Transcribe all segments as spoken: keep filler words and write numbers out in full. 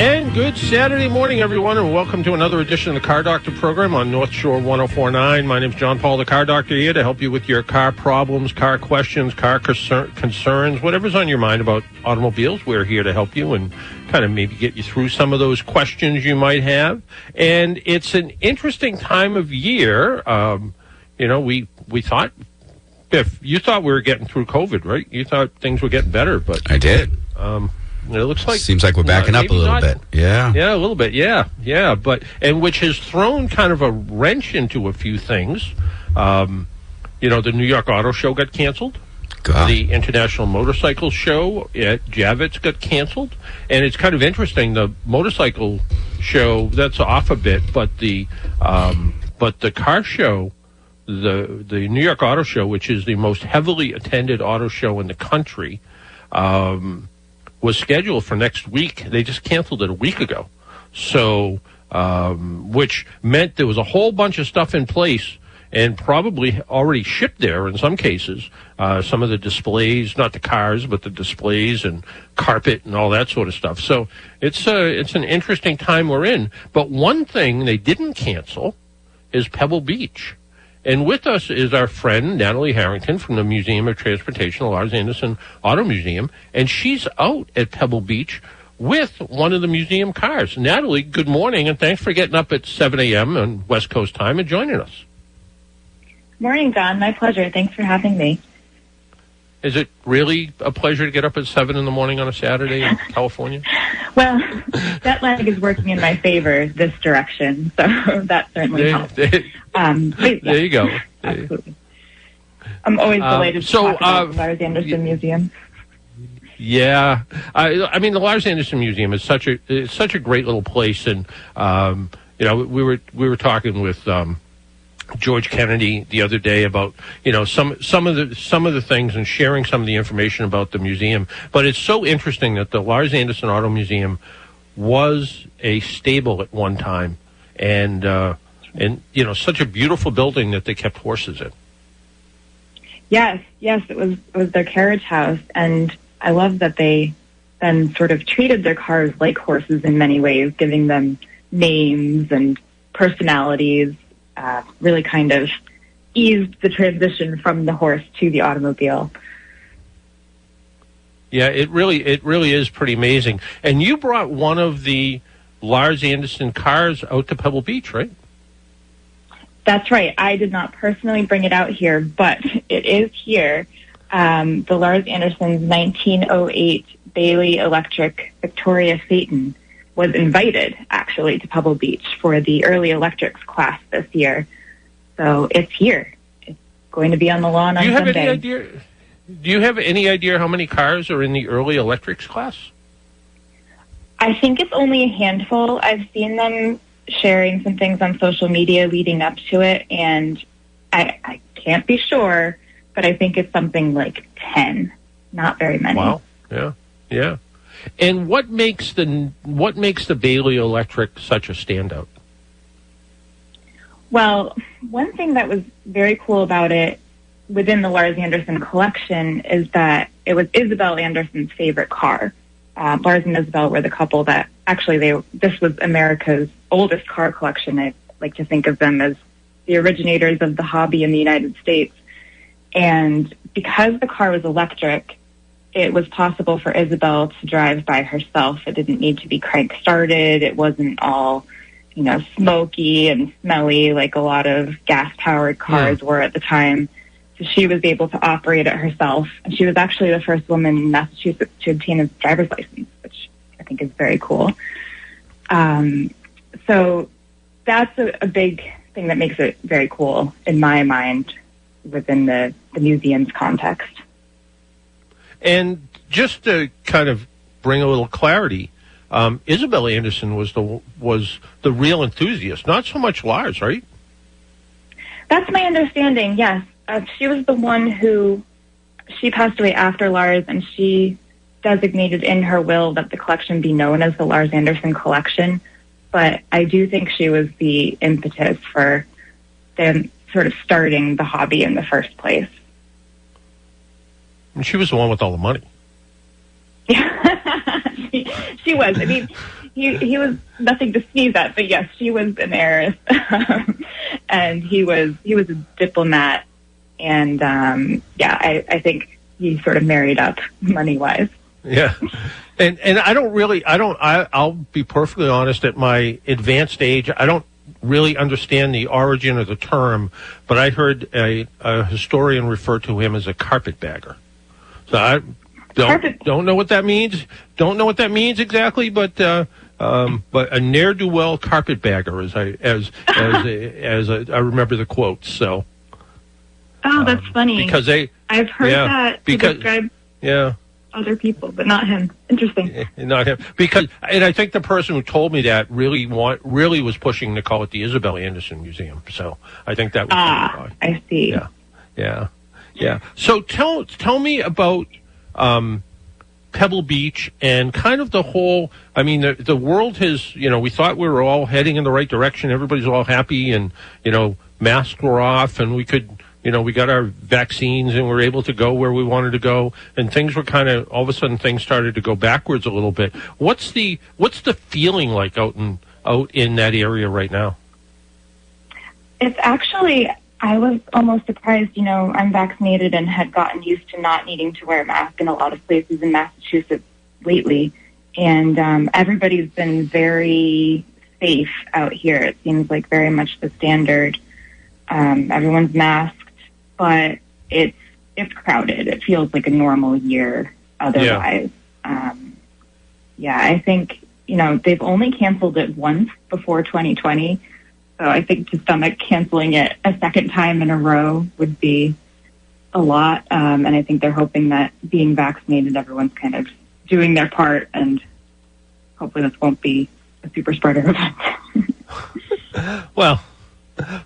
And good Saturday morning, everyone, and welcome to another edition of the Car Doctor program on North Shore ten forty-nine. My name is John Paul, the Car Doctor, here to help you with your car problems, car questions, car concern, concerns, whatever's on your mind about automobiles. We're here to help you and kind of maybe get you through some of those questions you might have. And it's an interesting time of year. Um, you know, we, we thought, if you thought we were getting through COVID, right? You thought things were getting better, but I did. Um, It looks like seems like we're backing uh, up a little not, bit. Yeah, yeah, a little bit. Yeah, yeah, but and which has thrown kind of a wrench into a few things. Um, you know, the New York Auto Show got canceled. God. The International Motorcycle Show at Javits got canceled, and it's kind of interesting. The motorcycle show that's off a bit, but the um, but the car show, the the New York Auto Show, which is the most heavily attended auto show in the country. Um, was scheduled for next week. They just canceled it a week ago. So, um, which meant there was a whole bunch of stuff in place and probably already shipped there in some cases. Uh, some of the displays, not the cars, but the displays and carpet and all that sort of stuff. So it's a, it's an interesting time we're in. But one thing they didn't cancel is Pebble Beach. And with us is our friend, Natalie Harrington, from the Museum of Transportation, the Lars Anderson Auto Museum, and she's out at Pebble Beach with one of the museum cars. Natalie, good morning, and thanks for getting up at seven a.m. on West Coast time and joining us. Morning, John. My pleasure. Thanks for having me. Is it really a pleasure to get up at seven in the morning on a Saturday in California? Well, that leg is working in my favor this direction, so that certainly there, helps. There, um, but, yeah, there you go. Absolutely. I'm always delighted um, so, to talk about uh, the Lars Anderson y- Museum. Yeah. I, I mean, the Lars Anderson Museum is such a it's such a great little place. And, um, you know, we were, we were talking with... Um, George Kennedy the other day about, you know, some some of the some of the things and sharing some of the information about the museum. But it's so interesting that the Lars Anderson Auto Museum was a stable at one time, and uh, and you know, such a beautiful building that they kept horses in. Yes, yes, it was it was their carriage house, and I love that they then sort of treated their cars like horses in many ways, giving them names and personalities. Uh, really kind of eased the transition from the horse to the automobile. Yeah, it really it really is pretty amazing. And you brought one of the Lars Anderson cars out to Pebble Beach, right? That's right. I did not personally bring it out here, but it is here. Um, the Lars Anderson's nineteen oh eight Bailey Electric Victoria Phaeton was invited, actually, to Pebble Beach for the early electrics class this year. So it's here. It's going to be on the lawn on Sunday. Any idea, do you have any idea how many cars are in the early electrics class? I think it's only a handful. I've seen them sharing some things on social media leading up to it, and I, I can't be sure, but I think it's something like ten. Not very many. Wow. Yeah, yeah. And what makes the what makes the Bailey Electric such a standout? Well, one thing that was very cool about it within the Lars Anderson collection is that it was Isabel Anderson's favorite car. Uh, Lars and Isabel were the couple that actually they this was America's oldest car collection. I like to think of them as the originators of the hobby in the United States. And because the car was electric, it was possible for Isabel to drive by herself. It didn't need to be crank-started. It wasn't all, you know, smoky and smelly like a lot of gas-powered cars yeah. were at the time. So she was able to operate it herself. And she was actually the first woman in Massachusetts to obtain a driver's license, which I think is very cool. Um, so that's a, a big thing that makes it very cool, in my mind, within the, the museum's context. And just to kind of bring a little clarity, Um, Isabel Anderson was the was the real enthusiast, not so much Lars, right? That's my understanding. Yes, uh, she was the one who she passed away after Lars, and she designated in her will that the collection be known as the Lars Anderson Collection. But I do think she was the impetus for them sort of starting the hobby in the first place. And she was the one with all the money. Yeah, she, she was. I mean, he he was nothing to sneeze at, but yes, she was an heiress, um, and he was he was a diplomat, and um, yeah, I, I think he sort of married up money wise. Yeah. And and I don't really, I don't, I, I'll be perfectly honest, at my advanced age, I don't really understand the origin of the term, but I heard a, a historian refer to him as a carpetbagger. So I don't, don't know what that means. Don't know what that means exactly, but, uh, um, but a ne'er-do-well carpetbagger, as I, as, as, a, as a, I remember the quote, so. Oh, that's um, funny. Because they, I've heard yeah, that to because, describe. Yeah. Other people, but not him. Interesting. Not him, because, and I think the person who told me that really want really was pushing to call it the Isabel Anderson Museum. So I think that was ah, I see. Yeah, yeah, yeah. So tell tell me about um, Pebble Beach and kind of the whole. I mean, the the world has, you know, we thought we were all heading in the right direction. Everybody's all happy, and you know, masks were off, and we could. You know, we got our vaccines and we were able to go where we wanted to go, and things were kind of, all of a sudden things started to go backwards a little bit. What's the what's the feeling like out in out in that area right now? It's actually, I was almost surprised. You know, I'm vaccinated and had gotten used to not needing to wear a mask in a lot of places in Massachusetts lately, and um, everybody's been very safe out here. It seems like very much the standard. Um, everyone's masked. But it's it's crowded. It feels like a normal year otherwise. Yeah. Um, yeah, I think, you know, they've only canceled it once before twenty twenty. So I think to stomach canceling it a second time in a row would be a lot. Um, and I think they're hoping that being vaccinated, everyone's kind of doing their part. And hopefully this won't be a super spreader event. Well...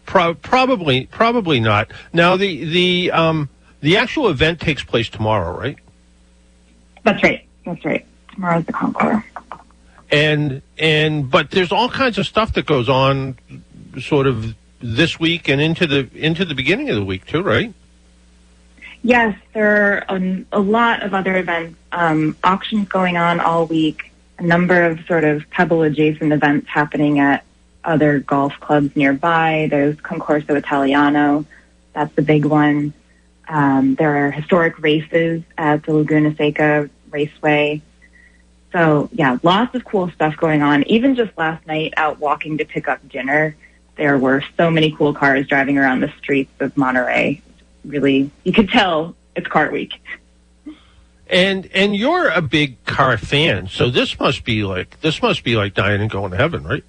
Pro- probably, probably not. Now, the the um, the actual event takes place tomorrow, right? That's right. That's right. Tomorrow's the concours. And and but there's all kinds of stuff that goes on, sort of this week and into the into the beginning of the week too, right? Yes, there are a, a lot of other events, um, auctions going on all week. A number of sort of Pebble adjacent events happening at other golf clubs nearby. There's Concorso Italiano. That's the big one. Um, there are historic races at the Laguna Seca Raceway. So, yeah, lots of cool stuff going on. Even just last night out walking to pick up dinner, there were so many cool cars driving around the streets of Monterey. Really, you could tell it's car week. And and you're a big car fan, so this must be like, this must be like dying and going to heaven, right?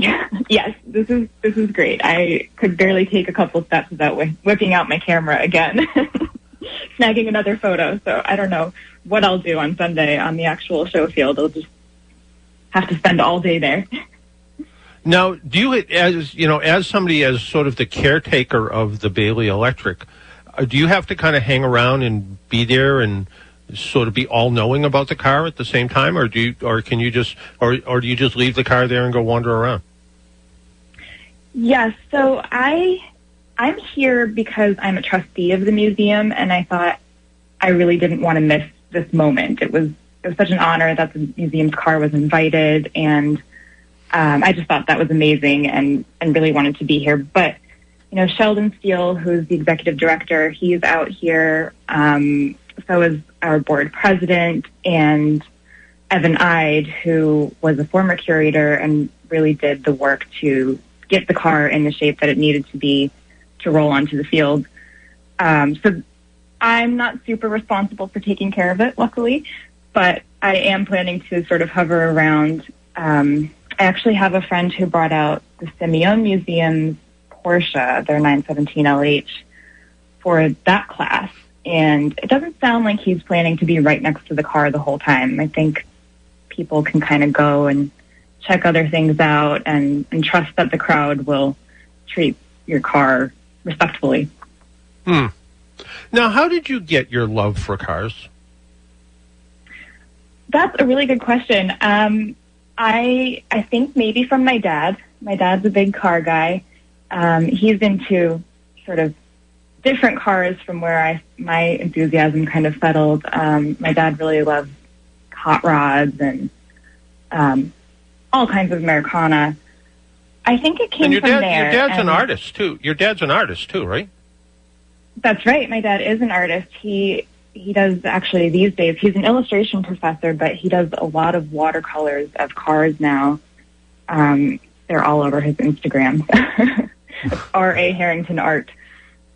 Yeah, yes, this is this is great. I could barely take a couple steps without wh- whipping out my camera again, snagging another photo. So I don't know what I'll do on Sunday on the actual show field. I'll just have to spend all day there. Now, do you, as you know, as somebody, as sort of the caretaker of the Bailey Electric, do you have to kind of hang around and be there and sort of be all knowing about the car at the same time, or do you, or can you just, or or do you just leave the car there and go wander around? Yes, so I, I'm here because I'm a trustee of the museum, and I thought I really didn't want to miss this moment. It was it was such an honor that the museum's car was invited, and um, I just thought that was amazing, and, and really wanted to be here. But, you know, Sheldon Steele, who's the executive director, he's out here, um, so is our board president, and Evan Ide, who was a former curator and really did the work to get the car in the shape that it needed to be to roll onto the field. Um, so I'm not super responsible for taking care of it, luckily, but I am planning to sort of hover around. Um, I actually have a friend who brought out the Simeon Museum's Porsche, their nine seventeen L H, for that class. And it doesn't sound like he's planning to be right next to the car the whole time. I think people can kind of go and check other things out and, and trust that the crowd will treat your car respectfully. Hmm. Now, how did you get your love for cars? That's a really good question. Um, I I think maybe from my dad. My dad's a big car guy. Um, he's into sort of different cars from where I my enthusiasm kind of settled. Um, my dad really loves hot rods and um, all kinds of Americana. I think it came and your from dad, there. Your dad's an artist too. Your dad's an artist too, right? That's right. My dad is an artist. He he does actually these days. He's an illustration professor, but he does a lot of watercolors of cars now. Um, they're all over his Instagram. R A Harrington Art.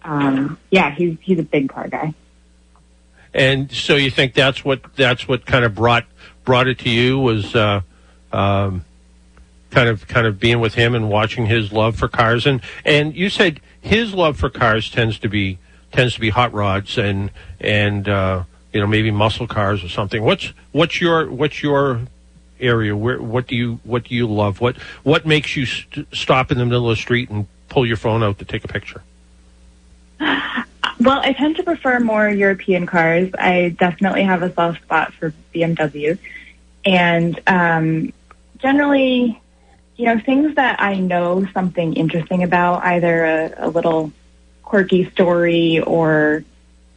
Um, yeah, he's he's a big car guy. And so you think that's what that's what kind of brought brought it to you was uh, um, kind of kind of being with him and watching his love for cars, and and you said his love for cars tends to be tends to be hot rods and and uh, you know, maybe muscle cars or something. What's what's your what's your area? Where what do you what do you love? What what makes you st- stop in the middle of the street and pull your phone out to take a picture? Well, I tend to prefer more European cars. I definitely have a soft spot for B M W. And um, generally, you know, things that I know something interesting about, either a, a little quirky story or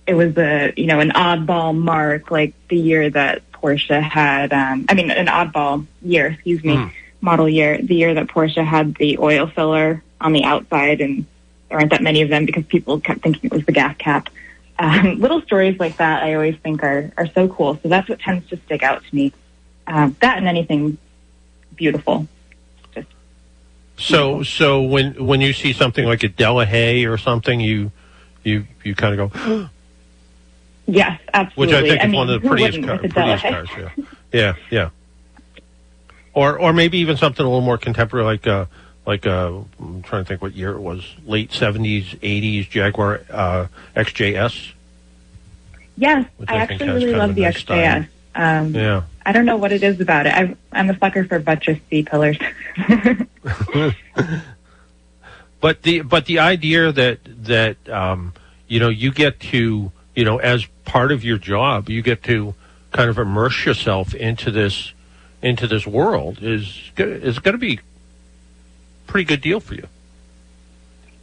it was a, you know, an oddball mark, like the year that Porsche had, um, I mean, an oddball year, excuse me, mm. model year, the year that Porsche had the oil filler on the outside, and there aren't that many of them because people kept thinking it was the gas cap. Um, little stories like that I always think are, are so cool. So that's what tends to stick out to me. Uh, that and anything beautiful. Just so beautiful. So when when you see something like a Delahaye or something, you you you kind of go, oh. Yes, absolutely. Which I think I is mean, one of the prettiest, car, prettiest cars. Yeah. yeah, yeah. Or or maybe even something a little more contemporary like uh Like, uh, I'm trying to think what year it was, late seventies, eighties, Jaguar uh, X J S. Yes, I, I actually really love the nice X J S. Um, yeah. I don't know what it is about it. I've, I'm a sucker for buttress C-pillars. but the but the idea that, that um, you know, you get to, you know, as part of your job, you get to kind of immerse yourself into this into this world is is going to be pretty good deal for you.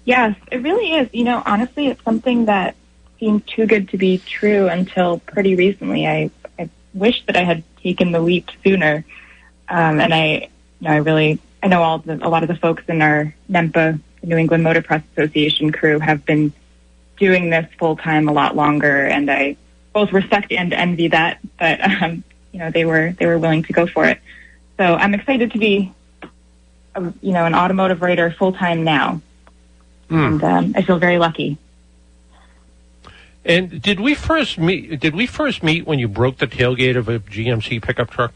Yes, it really is. You know, honestly, it's something that seemed too good to be true until pretty recently. I, I wish that I had taken the leap sooner. Um, and I, you know, I really, I know all the, a lot of the folks in our NEMPA, New England Motor Press Association crew, have been doing this full time a lot longer, and I both respect and envy that. But um, you know, they were they were willing to go for it. So I'm excited to be A, you know, an automotive writer full-time now. Mm. And um, I feel very lucky. And did we first meet, did we first meet when you broke the tailgate of a G M C pickup truck?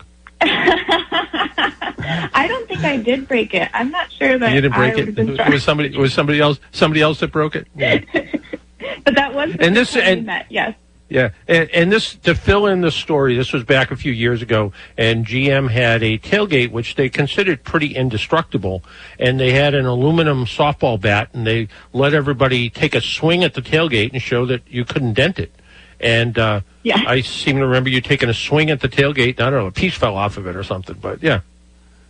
I don't think I did break it. I'm not sure that you didn't break I it. Been it was somebody, it was somebody else, somebody else that broke it. Yeah. But that was the and this, and, we met, yes. Yeah, and, and this, to fill in the story, this was back a few years ago, and G M had a tailgate, which they considered pretty indestructible, and they had an aluminum softball bat, and they let everybody take a swing at the tailgate and show that you couldn't dent it. And uh, yeah. I seem to remember you taking a swing at the tailgate, I don't know, a piece fell off of it or something, but yeah.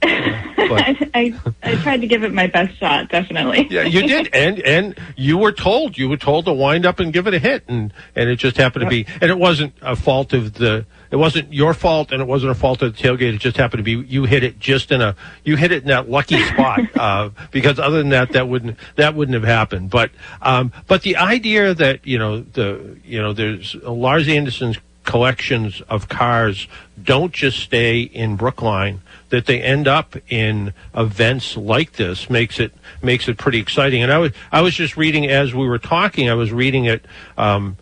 Yeah, I, I, I tried to give it my best shot, definitely. Yeah, you did, and and you were told you were told to wind up and give it a hit, and, and it just happened yep. to be, and it wasn't a fault of the, it wasn't your fault, and it wasn't a fault of the tailgate. It just happened to be you hit it just in a you hit it in that lucky spot, uh, because other than that, that wouldn't that wouldn't have happened. But um, but the idea that you know the you know there's uh, Lars Anderson's collections of cars don't just stay in Brookline, that they end up in events like this makes it makes it pretty exciting. And I was I was just reading as we were talking. I was reading it um,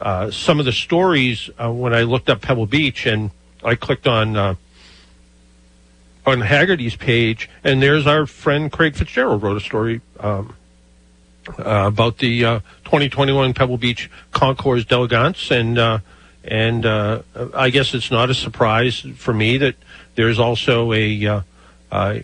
uh, some of the stories uh, when I looked up Pebble Beach, and I clicked on uh, on Hagerty's page, and there's our friend Craig Fitzgerald wrote a story um, uh, about the uh, twenty twenty-one Pebble Beach Concours d'Elegance, and uh, And uh, I guess it's not a surprise for me that there's also a, uh, uh,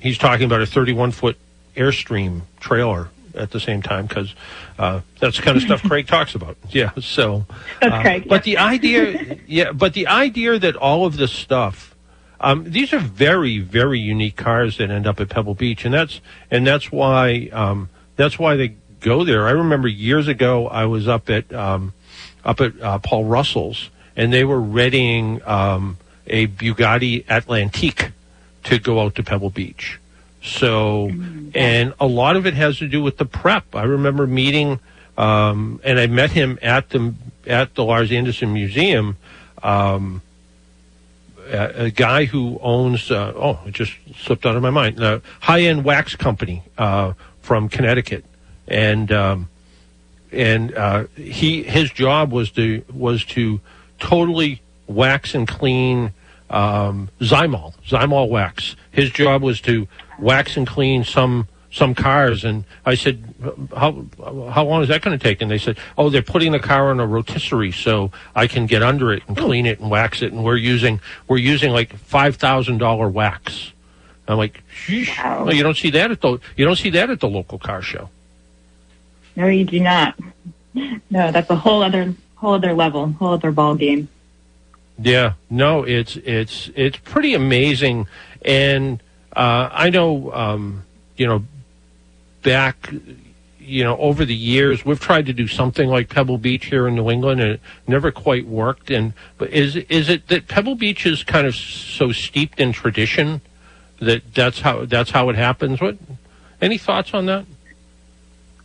he's talking about a thirty-one foot Airstream trailer at the same time, because uh, that's the kind of stuff Craig talks about. Yeah, so. That's uh, Craig. Yeah. But the idea, yeah, but the idea that all of this stuff, um, these are very, very unique cars that end up at Pebble Beach, and that's and that's why um, that's why they go there. I remember years ago I was up at um, up at uh, Paul Russell's, and they were readying um, a Bugatti Atlantique to go out to Pebble Beach. So, and a lot of it has to do with the prep. I remember meeting, um, and I met him at the at the Lars Anderson Museum, um, a, a guy who owns, uh, oh, it just slipped out of my mind, a high-end wax company uh, from Connecticut. And um, and uh, he his job was to, was to totally wax and clean um, Zymol, Zymol wax. His job was to wax and clean some some cars, and I said, how how long is that going to take? And they said, oh, they're putting the car on a rotisserie so I can get under it and clean it and wax it, and we're using we're using like five thousand dollar wax. I'm like, sheesh. Wow. No, you don't see that at the you don't see that at the local car show. No, you do not. No, that's a whole other whole other level, whole other ball game. Yeah, no, it's it's it's pretty amazing. And uh, I know, um, you know, back, you know, over the years, we've tried to do something like Pebble Beach here in New England, and it never quite worked. And but is is it that Pebble Beach is kind of so steeped in tradition that that's how that's how it happens? What? Any thoughts on that?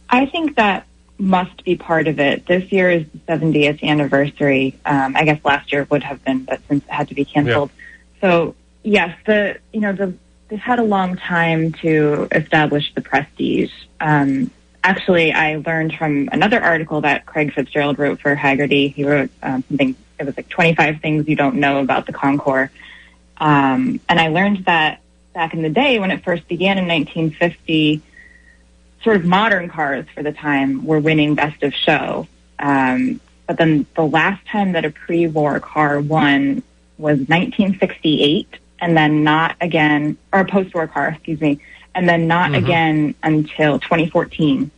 I think that must be part of it. This year is the seventieth anniversary. Um, I guess last year would have been, but since it had to be canceled, yeah. So. Yes, the you know the they've had a long time to establish the prestige. Um, actually, I learned from another article that Craig Fitzgerald wrote for Hagerty. He wrote um, something. It was like twenty-five things you don't know about the Concours. Um, and I learned that back in the day when it first began in nineteen fifty, sort of modern cars for the time were winning Best of Show. Um, but then the last time that a pre-war car won was nineteen sixty-eight. And then not again, or a post-war car, excuse me, and then not mm-hmm. again until twenty fourteen.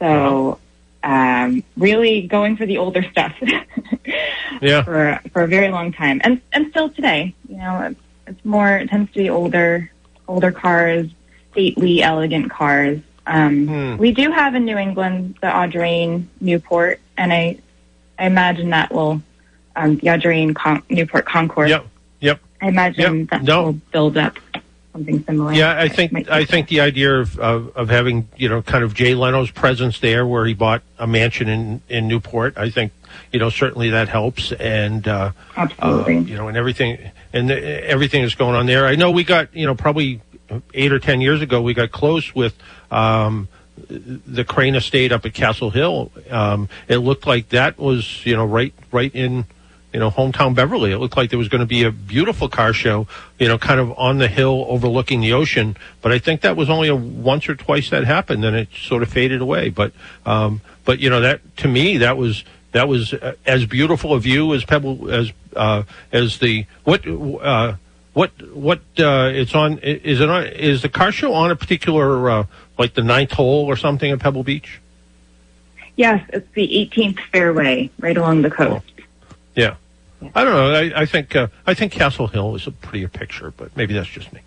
So um, really going for the older stuff yeah. for for a very long time. And and still today, you know, it's, it's more, it tends to be older, older cars, stately, elegant cars. Um, mm. We do have in New England the Audrain Newport, and I, I imagine that will, um, the Audrain Con- Newport Concours. Yep. I imagine yep. that no. will build up something similar. Yeah, I think I think the idea of, of, of having, you know, kind of Jay Leno's presence there where he bought a mansion in, in Newport, I think, you know, certainly that helps. And, uh, Absolutely. Uh, you know, and everything and the, everything that's going on there. I know we got, you know, probably eight or ten years ago, we got close with um, the Crane Estate up at Castle Hill. Um, it looked like that was, you know, right right in... you know, hometown Beverly. It looked like there was going to be a beautiful car show, you know, kind of on the hill overlooking the ocean. But I think that was only a once or twice that happened, then it sort of faded away. But, um, but you know, that to me, that was that was as beautiful a view as Pebble as uh, as the what uh, what what uh, it's on. Is it on? Is the car show on a particular uh, like the ninth hole or something at Pebble Beach? Yes, it's the eighteenth fairway, right along the coast. Oh. Yeah. I don't know. I, I think uh, I think Castle Hill is a prettier picture, but maybe that's just me.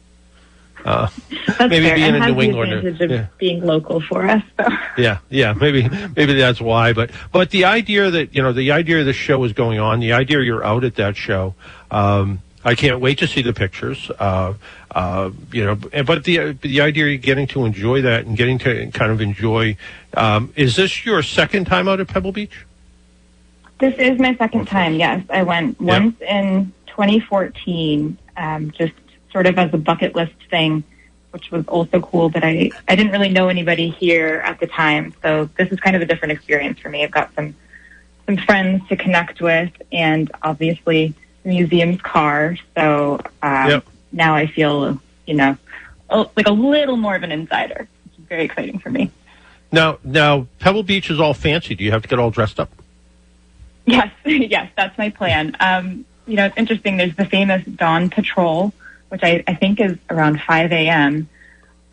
Uh, that's maybe fair. Being a New Englander, yeah. being local for us. So. Yeah, yeah. Maybe maybe that's why. But but the idea that you know the idea the show is going on, the idea you're out at that show. Um, I can't wait to see the pictures. Uh, uh, you know, but the the idea you're getting to enjoy that and getting to kind of enjoy. Um, is this your second time out at Pebble Beach? This is my second time, yes. I went once yep. in twenty fourteen, um, just sort of as a bucket list thing, which was also cool, but I, I didn't really know anybody here at the time, so this is kind of a different experience for me. I've got some, some friends to connect with, and obviously the museum's car, so um, yep. now I feel, you know, like a little more of an insider, which is very exciting for me. Now, now, Pebble Beach is all fancy. Do you have to get all dressed up? Yes, yes, that's my plan. Um, you know, it's interesting. There's the famous dawn patrol, which I, I think is around five a.m.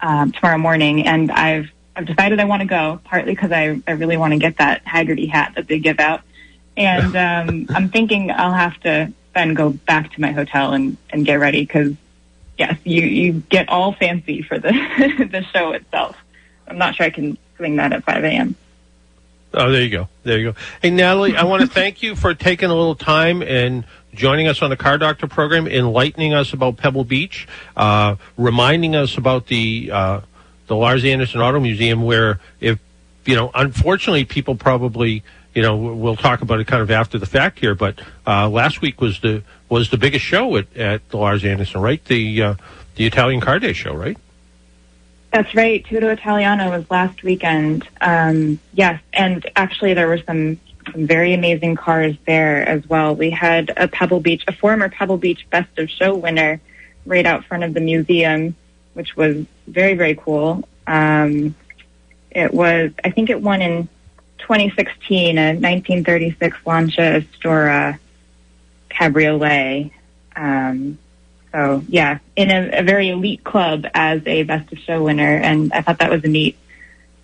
Um, tomorrow morning, and I've I've decided I want to go, partly because I, I really want to get that Hagerty hat that they give out. And um, I'm thinking I'll have to then go back to my hotel and, and get ready because, yes, you, you get all fancy for the the show itself. I'm not sure I can swing that at five a.m. Oh, there you go. There you go. Hey, Natalie, I want to thank you for taking a little time and joining us on the Car Doctor program, enlightening us about Pebble Beach, uh, reminding us about the uh, the Lars Anderson Auto Museum where, if you know, unfortunately, people probably, you know, we'll talk about it kind of after the fact here, but uh, last week was the was the biggest show at, at the Lars Anderson, right? The, uh, the Italian Car Day show, right? That's right. Tutto Italiano was last weekend. Um, yes, and actually there were some, some very amazing cars there as well. We had a Pebble Beach, a former Pebble Beach Best of Show winner right out front of the museum, which was very, very cool. Um, it was, I think it won in twenty sixteen, a nineteen thirty-six Lancia Astora Cabriolet. Um So, yeah, in a, a very elite club as a Best of Show winner, and I thought that was a neat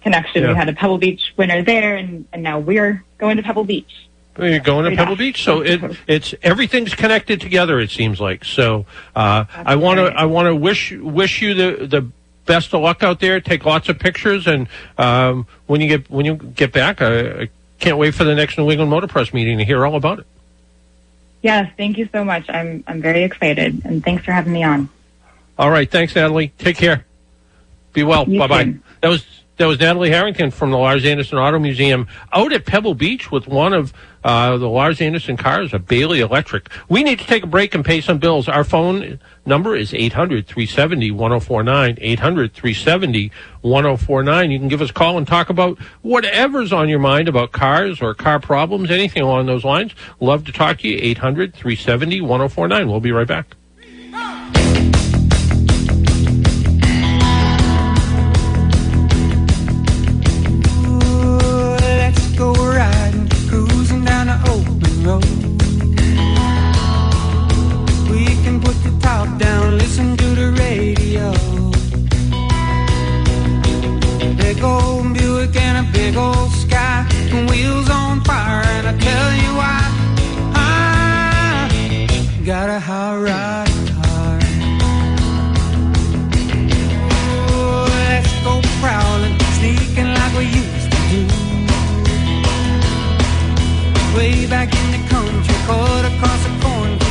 connection. Yeah. We had a Pebble Beach winner there, and, and now we're going to Pebble Beach. Well, you're going to Pebble Beach, so it, it's everything's connected together, it seems like. So uh, I want to I want to wish wish you the, the best of luck out there. Take lots of pictures, and um, when you get when you get back, I, I can't wait for the next New England Motor Press meeting to hear all about it. Yes, thank you so much. I'm I'm very excited, and thanks for having me on. All right, thanks, Natalie. Take care. Be well. Bye bye. That was that was Natalie Harrington from the Lars Anderson Auto Museum out at Pebble Beach with one of uh, the Lars Anderson cars, a Bailey Electric. We need to take a break and pay some bills. Our phone number is eight hundred, three seventy, ten forty-nine, eight hundred, three seventy, ten forty-nine. You can give us a call and talk about whatever's on your mind about cars or car problems, anything along those lines. Love to talk to you, eight hundred, three seventy, ten forty-nine. We'll be right back. Let's go riding, cruising down an open road. Down, listen to the radio. Big old Buick and a big old sky, and wheels on fire, and I tell you why, I got a high ride car. Oh, let's go prowling, sneaking like we used to do. Way back in the country, caught across the cornfield.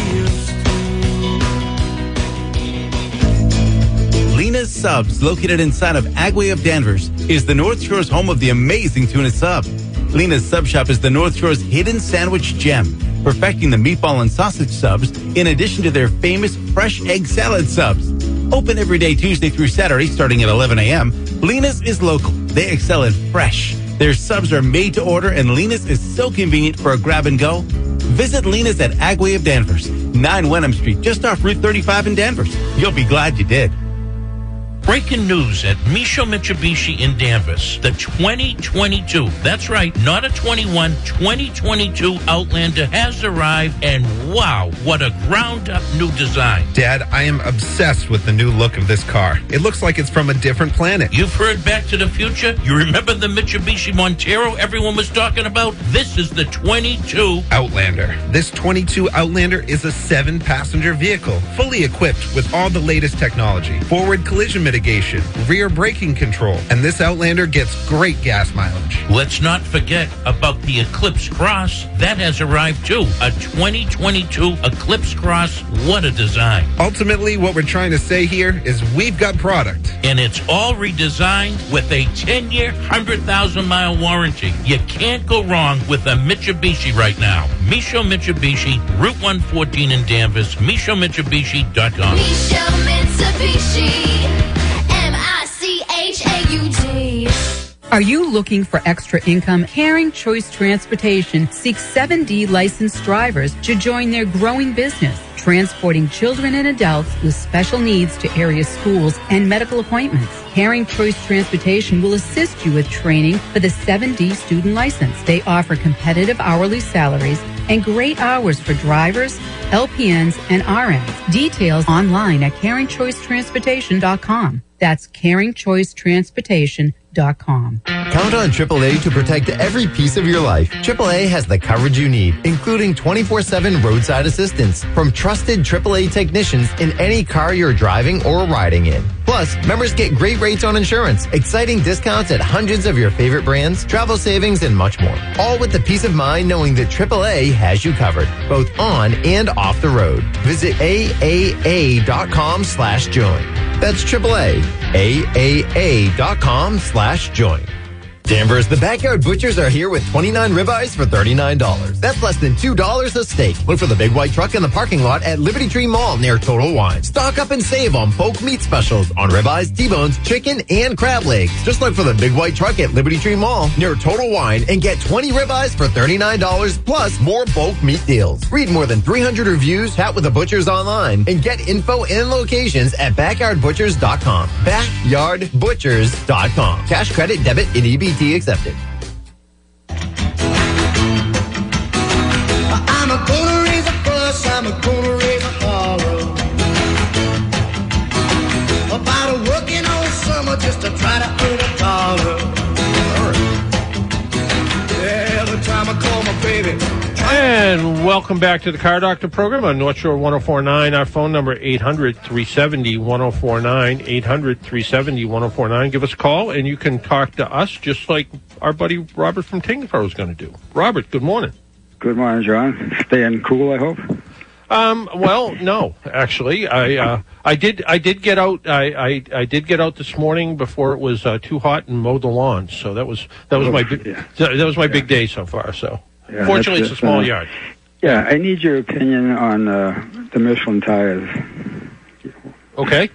Lena's Subs, located inside of Agway of Danvers, is the North Shore's home of the amazing tuna sub. Lena's Sub Shop is the North Shore's hidden sandwich gem, perfecting the meatball and sausage subs in addition to their famous fresh egg salad subs. Open every day Tuesday through Saturday starting at eleven a.m., Lena's is local. They excel at fresh. Their subs are made to order, and Lena's is so convenient for a grab and go. Visit Lena's at Agway of Danvers, nine Wenham Street, just off Route thirty-five in Danvers. You'll be glad you did. Breaking news at Micho Mitsubishi in Danvers. The twenty twenty-two, that's right, not a twenty-one, twenty twenty-two Outlander has arrived, and wow, what a ground-up new design. Dad, I am obsessed with the new look of this car. It looks like it's from a different planet. You've heard Back to the Future? You remember the Mitsubishi Montero everyone was talking about? This is the twenty-two Outlander. This twenty-two Outlander is a seven-passenger vehicle, fully equipped with all the latest technology. Forward collision mitigation, rear braking control, and this Outlander gets great gas mileage. Let's not forget about the Eclipse Cross. That has arrived too. A twenty twenty-two Eclipse Cross. What a design. Ultimately, what we're trying to say here is we've got product. And it's all redesigned with a ten-year, one hundred thousand mile warranty. You can't go wrong with a Mitsubishi right now. Micho Mitsubishi, Route one fourteen in Danvers, Micho Mitsubishi dot com. Micho Mitsubishi. H A U G. Are you looking for extra income? Caring Choice Transportation seeks seven D licensed drivers to join their growing business. transporting children and adults with special needs to area schools and medical appointments. Herring Choice Transportation will assist you with training for the seven D student license. They offer competitive hourly salaries and great hours for drivers, L P Ns, and R Ns. Details online at caring choice transportation dot com. That's caring choice transportation dot com. Count on triple A to protect every piece of your life. triple A has the coverage you need, including twenty-four seven roadside assistance from trusted triple A technicians in any car you're driving or riding in. Plus, members get great rates on insurance, exciting discounts at hundreds of your favorite brands, travel savings, and much more. All with the peace of mind knowing that triple A has you covered, both on and off the road. Visit A A A dot com slash join. That's triple A. A A A dot com slash join. Danvers, the Backyard Butchers are here with twenty-nine ribeyes for thirty-nine dollars. That's less than two dollars a steak. Look for the big white truck in the parking lot at Liberty Tree Mall near Total Wine. Stock up and save on bulk meat specials on ribeyes, T-bones, chicken, and crab legs. Just look for the big white truck at Liberty Tree Mall near Total Wine and get twenty ribeyes for thirty-nine dollars plus more bulk meat deals. Read more than three hundred reviews, chat with the butchers online, and get info and locations at backyard butchers dot com. backyard butchers dot com. Cash, credit, debit, and E B T accepted. I'm a gonna raise a fuss, I'm a gonna raise a holler about a working all summer just to try to earn a dollar. Every time I call my baby. And welcome back to the Car Doctor program on North Shore ten forty-nine. Our phone number, eight hundred, three seventy, ten forty-nine, eight hundred, three seventy, ten forty-nine. Give us a call, and you can talk to us just like our buddy Robert from Tinkerpro is going to do. Robert, good morning. Good morning, John. Staying cool, I hope? Um, well, no, actually. I uh, I did I did get out I, I, I did get out this morning before it was uh, too hot and mowed the lawn. So that was that was oh, my yeah. that was my yeah. big day so far, so. Yeah, fortunately, it's a small uh, yard. Yeah, I need your opinion on uh, the Michelin tires. Okay.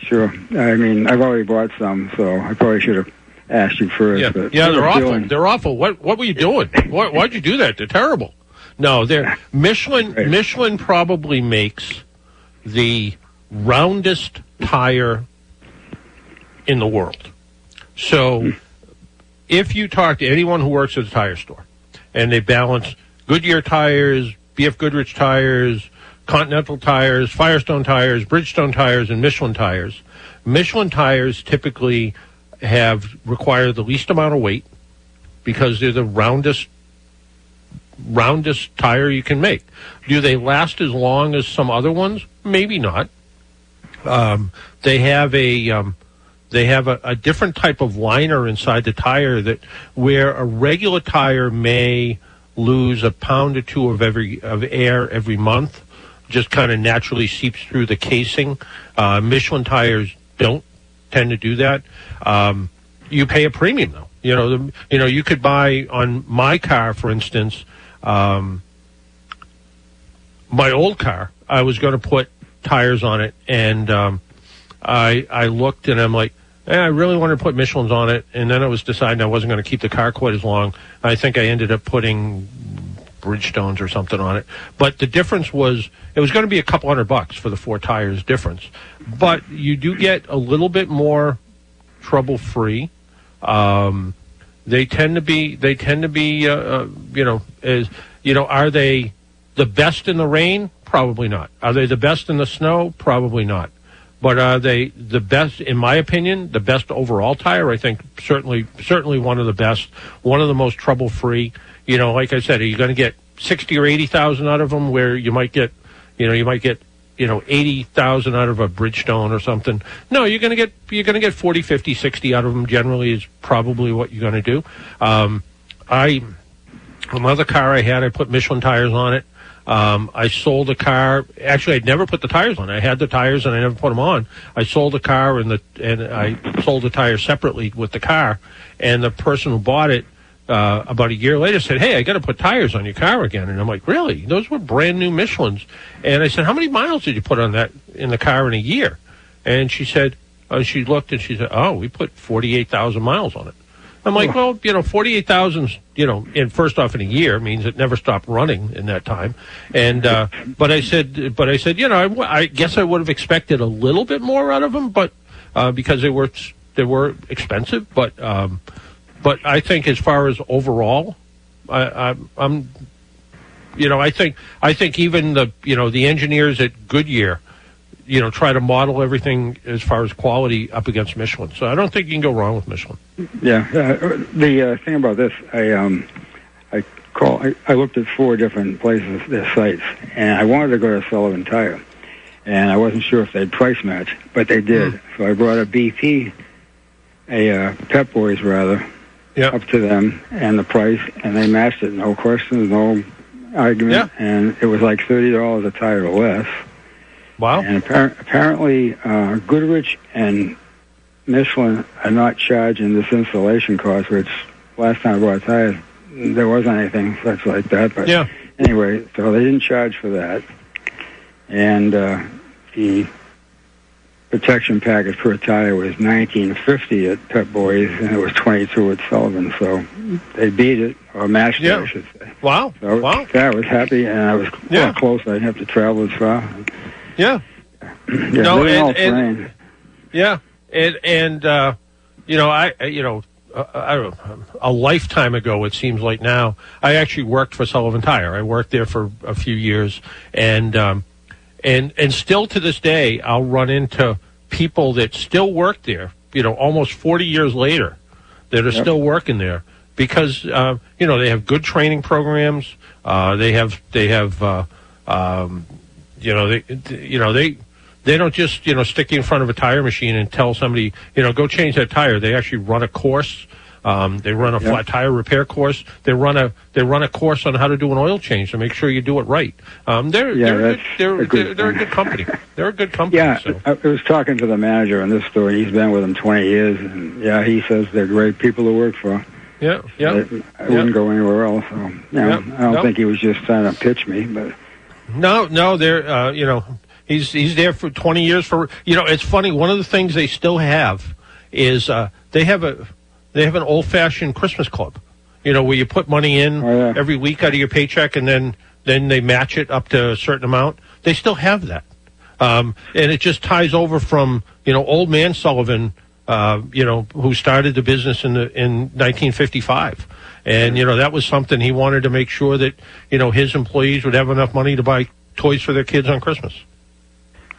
Sure. I mean, I've already bought some, so I probably should have asked you first. Yeah, but yeah, they're awful. Doing... They're awful. What What were you doing? Why, why'd you do that? They're terrible. No, they're Michelin. Right. Michelin probably makes the roundest tire in the world. So, hmm. if you talk to anyone who works at a tire store. And they balance Goodyear tires, B F Goodrich tires, Continental tires, Firestone tires, Bridgestone tires, and Michelin tires. Michelin tires typically have require the least amount of weight because they're the roundest, roundest tire you can make. Do they last as long as some other ones? Maybe not. Um, they have a um, they have a, a different type of liner inside the tire that where a regular tire may lose a pound or two of every of air every month, just kind of naturally seeps through the casing. Uh, Michelin tires don't tend to do that. Um, you pay a premium though. You know, the, you know, you could buy on my car, for instance, um, my old car. I was going to put tires on it, and um, I I looked and I'm like. I really wanted to put Michelins on it, and then I was deciding I wasn't going to keep the car quite as long. I think I ended up putting Bridgestones or something on it. But the difference was it was going to be a couple hundred bucks for the four tires difference. But you do get a little bit more trouble-free. Um, they tend to be, they tend to be, uh, uh, you know, is you know, are they the best in the rain? Probably not. Are they the best in the snow? Probably not. But are they the best, in my opinion, the best overall tire? I think certainly certainly one of the best, one of the most trouble-free. You know, like I said, are you going to get sixty or eighty thousand out of them where you might get, you know, you might get, you know, eighty thousand out of a Bridgestone or something? No, you're going to get you're going to get forty, fifty, sixty out of them generally is probably what you're going to do. Um, I another car I had, I put Michelin tires on it. Um, I sold a car. Actually, I'd never put the tires on. I had the tires and I never put them on. I sold the car and the and I sold the tires separately with the car. And the person who bought it uh, about a year later said, "Hey, I got to put tires on your car again." And I'm like, "Really? Those were brand new Michelins." And I said, "How many miles did you put on that in the car in a year?" And she said, uh, she looked and she said, "Oh, we put forty-eight thousand miles on it." I'm like, well, you know, forty-eight thousand, you know, and first off in a year means it never stopped running in that time. And, uh, but I said, but I said, you know, I, w I guess I would have expected a little bit more out of them, but, uh, because they were, they were expensive. But, um, but I think as far as overall, I, I, I'm, you know, I think, I think even the, you know, the engineers at Goodyear, you know, try to model everything as far as quality up against Michelin. So I don't think you can go wrong with Michelin. Yeah. Uh, the uh, thing about this, I um, I call, I, I looked at four different places, their sites, and I wanted to go to Sullivan Tire, and I wasn't sure if they'd price match, but they did. Mm. So I brought a B P, a uh, Pep Boys rather, yep, up to them and the price, and they matched it. No questions, no argument, yeah, and it was like thirty dollars a tire or less. Wow. And appar apparently uh, Goodrich and Michelin are not charging this installation cost, which last time I bought tires, there wasn't anything such like that. But yeah, anyway, so they didn't charge for that. And uh, the protection package per tire was nineteen fifty at Pep Boys, and it was twenty-two at Sullivan. So they beat it, or matched yeah. it, I should say. Wow. So wow. I was happy, and I was yeah. close. I didn't have to travel as far. Yeah. yeah. No, and, and yeah, and and uh, you know, I you know, uh, I don't know, a lifetime ago it seems like now. I actually worked for Sullivan Tire. I worked there for a few years, and um, and and still to this day, I'll run into people that still work there. You know, almost forty years later, that are yep. still working there because uh, you know, they have good training programs. Uh, they have they have. Uh, um, You know, they, you know, they, they don't just, you know, stick you in front of a tire machine and tell somebody, you know, go change that tire. They actually run a course. Um, they run a yeah. flat tire repair course. They run a, they run a course on how to do an oil change to make sure you do it right. Um, they're, yeah, they're, they're, a good they're, they're a good company. They're a good company. Yeah. So. I was talking to the manager on this store. He's been with them twenty years. And yeah, he says they're great people to work for. Yeah. Yeah. They, I yeah. wouldn't go anywhere else. So, you know, yeah. I don't no. think he was just trying to pitch me, but. No, no, they're, uh, you know, he's, he's there for twenty years for, you know, it's funny. One of the things they still have is, uh, they have a, they have an old fashioned Christmas club, you know, where you put money in oh, yeah. every week out of your paycheck and then, then they match it up to a certain amount. They still have that. Um, and it just ties over from, you know, old man Sullivan, uh, you know, who started the business in the, in nineteen fifty-five. And, you know, that was something he wanted to make sure that, you know, his employees would have enough money to buy toys for their kids on Christmas.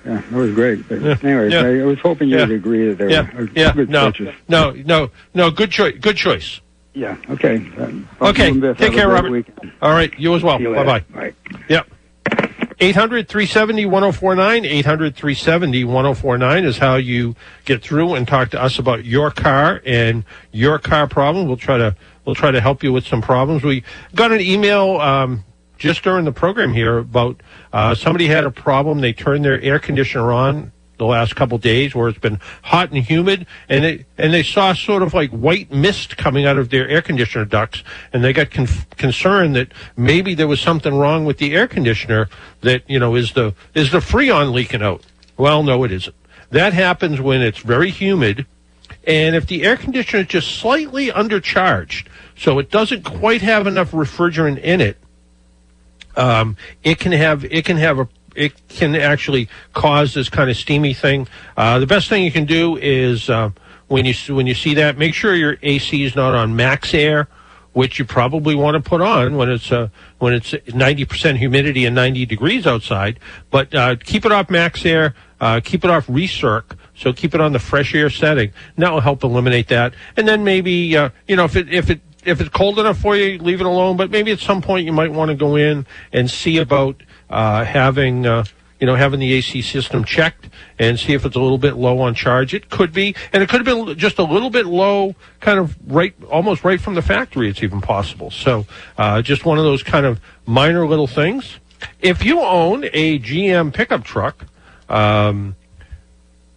Yeah, that was great. But yeah. anyways, yeah. I was hoping you yeah. would agree that there yeah. were yeah. good no. choices. No, no, no, good choice. Good choice. Yeah, okay. Um, okay, take care, Robert. Weekend. All right, you as well. Bye-bye. Bye. Yep. eight hundred, three seventy, ten forty-nine, eight hundred, three seventy, ten forty-nine is how you get through and talk to us about your car and your car problem. We'll try to... We'll try to help you with some problems. We got an email um, just during the program here about uh, somebody had a problem. They turned their air conditioner on the last couple of days where it's been hot and humid, and they, and they saw sort of like white mist coming out of their air conditioner ducts, and they got con concerned that maybe there was something wrong with the air conditioner that, you know, is the, is the Freon leaking out? Well, no, it isn't. That happens when it's very humid. And if the air conditioner is just slightly undercharged, so it doesn't quite have enough refrigerant in it, um, it can have it can have a it can actually cause this kind of steamy thing. Uh, the best thing you can do is uh, when you when you see that, make sure your A C is not on max air, which you probably want to put on when it's uh, when it's ninety percent humidity and ninety degrees outside. But uh, keep it off max air. Uh, keep it off recirc. So keep it on the fresh air setting. That will help eliminate that. And then maybe, uh, you know, if it, if it, if it's cold enough for you, leave it alone. But maybe at some point you might want to go in and see about, uh, having, uh, you know, having the A C system checked and see if it's a little bit low on charge. It could be, and it could have been just a little bit low, kind of right, almost right from the factory. It's even possible. So, uh, just one of those kind of minor little things. If you own a G M pickup truck, um,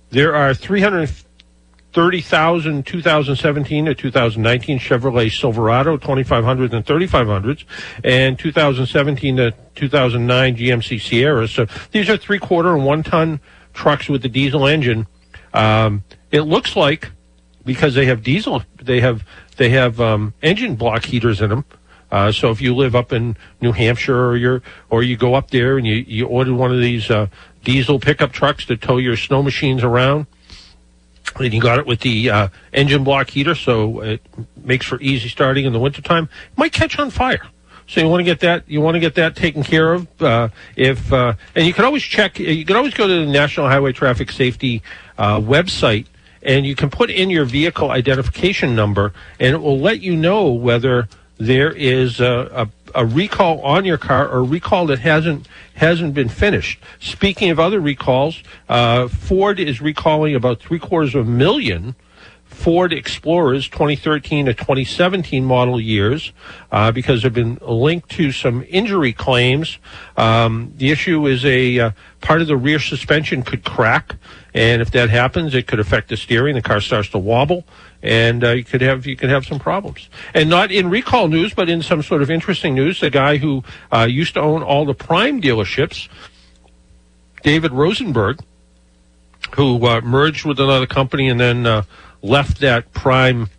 there are three hundred thirty thousand two thousand seventeen to two thousand nineteen Chevrolet Silverado twenty-five hundreds and thirty-five hundreds, and two thousand seventeen to two thousand nine G M C Sierras. So these are three-quarter and one-ton trucks with the diesel engine. Um, it looks like because they have diesel, they have they have um, engine block heaters in them. Uh, so if you live up in New Hampshire, or you're or you go up there and you, you order one of these uh, diesel pickup trucks that tow your snow machines around, and you got it with the uh, engine block heater, so it makes for easy starting in the wintertime, it might catch on fire. So you want to get that you want to get that taken care of. Uh, if uh, and you can always check. You can always go to the National Highway Traffic Safety uh, website, and you can put in your vehicle identification number, and it will let you know whether there is a, a, a recall on your car or a recall that hasn't hasn't been finished. Speaking of other recalls, uh, Ford is recalling about three quarters of a million Ford Explorers twenty thirteen to twenty seventeen model years uh, because they've been linked to some injury claims. Um, the issue is a uh, part of the rear suspension could crack, and if that happens, it could affect the steering. The car starts to wobble, and uh, you could have you could have some problems. And not in recall news, but in some sort of interesting news, the guy who uh, used to own all the Prime dealerships, David Rosenberg, who uh, merged with another company and then uh, left that Prime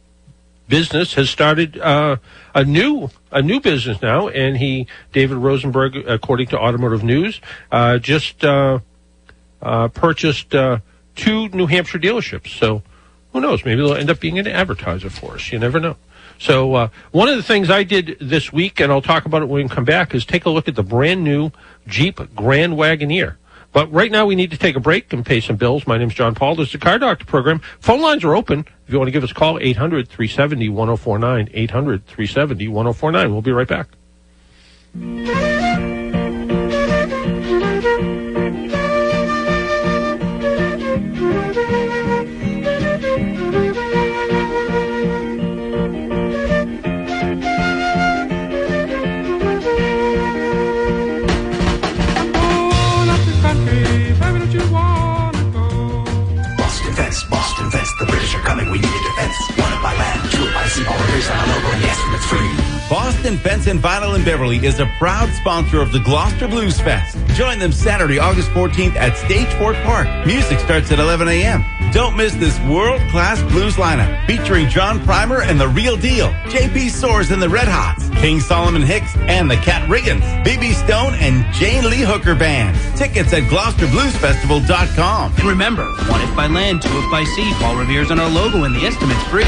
business, has started uh, a new a new business now. And he, David Rosenberg, according to Automotive News, uh, just uh, uh, purchased uh, two New Hampshire dealerships. So who knows? Maybe they'll end up being an advertiser for us. You never know. So uh, one of the things I did this week, and I'll talk about it when we come back, is take a look at the brand new Jeep Grand Wagoneer. But right now, we need to take a break and pay some bills. My name's John Paul. This is the Car Doctor program. Phone lines are open. If you want to give us a call, eight hundred, three seventy, ten forty-nine, eight hundred, three seventy, ten forty-nine. We'll be right back. Boston Fence and Vinyl in Beverly is a proud sponsor of the Gloucester Blues Fest. Join them Saturday, August fourteenth at Stageport Park. Music starts at eleven a.m. Don't miss this world-class blues lineup featuring John Primer and The Real Deal, J P. Soares and the Red Hots, King Solomon Hicks and the Cat Riggins, B B. Stone and Jane Lee Hooker Band. Tickets at Gloucester Blues Festival dot com. And remember, one if by land, two if by sea. Paul Revere's on our logo and the estimate's free.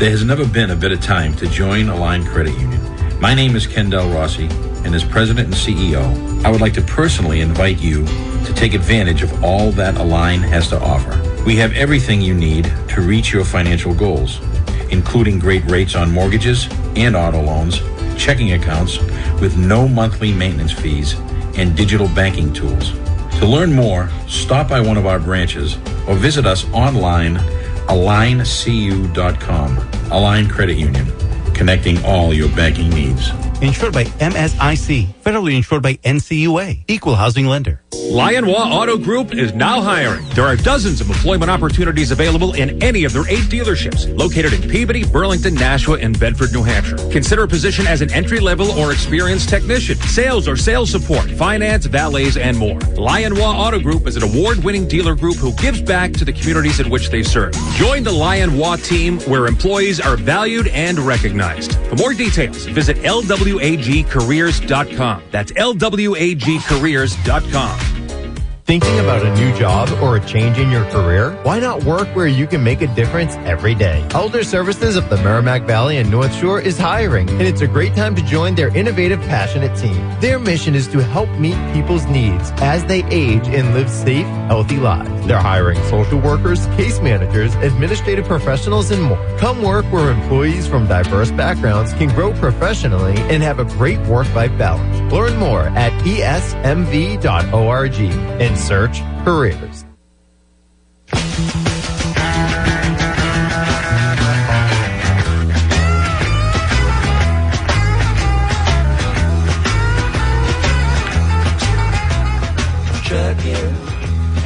There has never been a better time to join Aligned Credit Union. My name is Ken Del Rossi, and as president and C E O, I would like to personally invite you to take advantage of all that Align has to offer. We have everything you need to reach your financial goals, including great rates on mortgages and auto loans, checking accounts with no monthly maintenance fees, and digital banking tools. To learn more, stop by one of our branches or visit us online align c u dot com. Align Credit Union, connecting all your banking needs. Insured by M S I C. Federally insured by N C U A. Equal housing lender. Lion Wa Auto Group is now hiring. There are dozens of employment opportunities available in any of their eight dealerships located in Peabody, Burlington, Nashua, and Bedford, New Hampshire. Consider a position as an entry-level or experienced technician, sales or sales support, finance, valets, and more. Lion Wa Auto Group is an award-winning dealer group who gives back to the communities in which they serve. Join the Lion Wa team where employees are valued and recognized. For more details, visit L W A G careers dot com. That's L W A G careers dot com. Thinking about a new job or a change in your career? Why not work where you can make a difference every day? Elder Services of the Merrimack Valley and North Shore is hiring, and it's a great time to join their innovative, passionate team. Their mission is to help meet people's needs as they age and live safe, healthy lives. They're hiring social workers, case managers, administrative professionals, and more. Come work where employees from diverse backgrounds can grow professionally and have a great work-life balance. Learn more at E S M V dot org and search careers.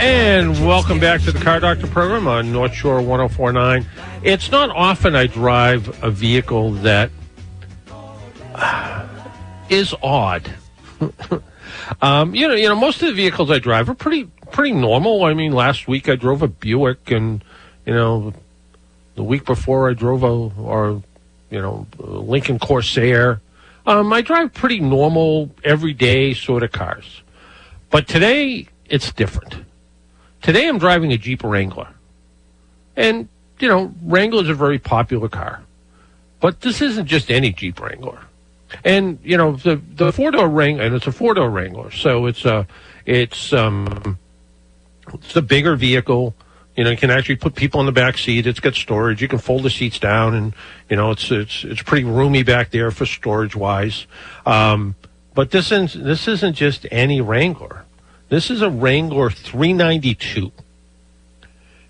And welcome back to the Car Doctor program on North Shore ten forty-nine. It's not often I drive a vehicle that is odd. Um, you know, you know, most of the vehicles I drive are pretty, pretty normal. I mean, last week I drove a Buick, and you know, The week before, I drove a, or, you know, Lincoln Corsair. Um, I drive pretty normal, everyday sort of cars. But today, it's different. Today, I'm driving a Jeep Wrangler. And, you know, Wrangler's a very popular car. But this isn't just any Jeep Wrangler. And, you know, the, the four-door Wrangler, and it's a four-door Wrangler, so it's a, it's, um, it's a bigger vehicle. You know, you can actually put people in the back seat. It's got storage. You can fold the seats down, and, you know, it's it's it's pretty roomy back there for storage-wise. Um, but this isn't, this isn't just any Wrangler. This is a Wrangler three ninety-two.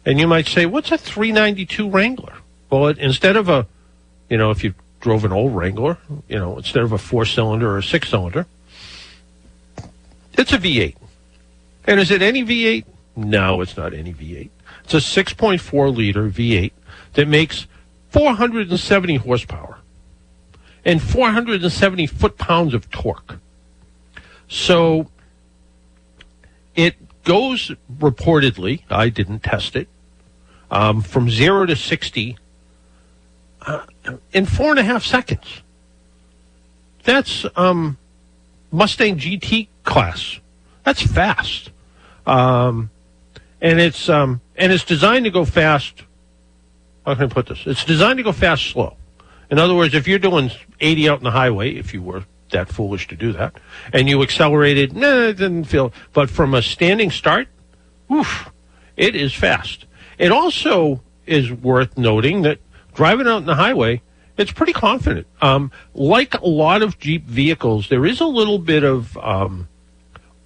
And you might say, what's a three ninety-two Wrangler? Well, it, instead of a, you know, if you drove an old Wrangler, you know, instead of a four-cylinder or a six-cylinder, it's a V eight. And is it any V eight? No, it's not any V eight. It's a six point four liter V eight that makes four hundred seventy horsepower and four hundred seventy foot-pounds of torque. So it goes reportedly, I didn't test it, um, from zero to sixty uh, in four and a half seconds. That's um, Mustang G T class. That's fast. Um, and it's... Um, And it's designed to go fast. How can I put this? It's designed to go fast slow. In other words, if you're doing eighty out on the highway, if you were that foolish to do that, and you accelerated, no, nah, it didn't feel. But from a standing start, oof, it is fast. It also is worth noting that driving out on the highway, it's pretty confident. Um, like a lot of Jeep vehicles, there is a little bit of um,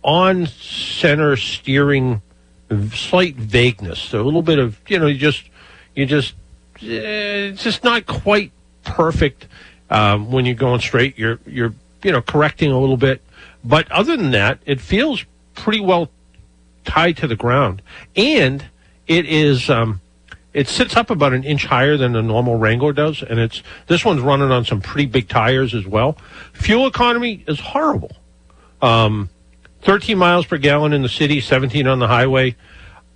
on-center steering, slight vagueness, so a little bit of, you know, you just, you just, it's just not quite perfect um, when you're going straight. You're, you're, you know, correcting a little bit, but other than that, it feels pretty well tied to the ground, and it is, um, it sits up about an inch higher than the normal Wrangler does, and it's this one's running on some pretty big tires as well. Fuel economy is horrible. Um, thirteen miles per gallon in the city, seventeen on the highway.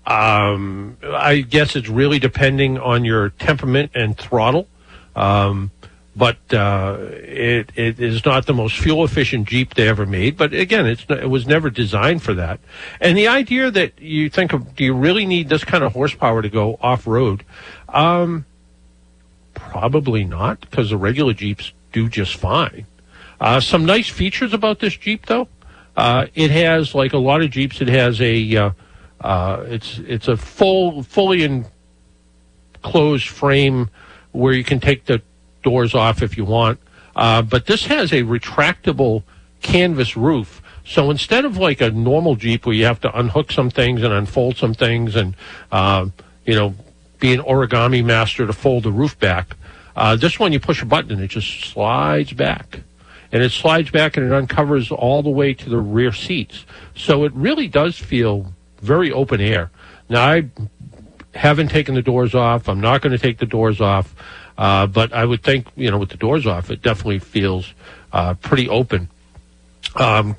Um, I guess it's really depending on your temperament and throttle. Um, but uh, it, it is not the most fuel-efficient Jeep they ever made. But again, it's, it was never designed for that. And the idea that you think of, do you really need this kind of horsepower to go off-road? Um, probably not, because the regular Jeeps do just fine. Uh, some nice features about this Jeep, though. Uh, it has, like a lot of Jeeps, it has a, uh, uh, it's it's a full, fully enclosed frame where you can take the doors off if you want. Uh, but this has a retractable canvas roof. So instead of like a normal Jeep where you have to unhook some things and unfold some things and, uh, you know, be an origami master to fold the roof back, uh, this one you push a button and it just slides back. And it slides back and it uncovers all the way to the rear seats. So it really does feel very open air. Now, I haven't taken the doors off. I'm not going to take the doors off. Uh, but I would think, you know, with the doors off, it definitely feels uh, pretty open. Um,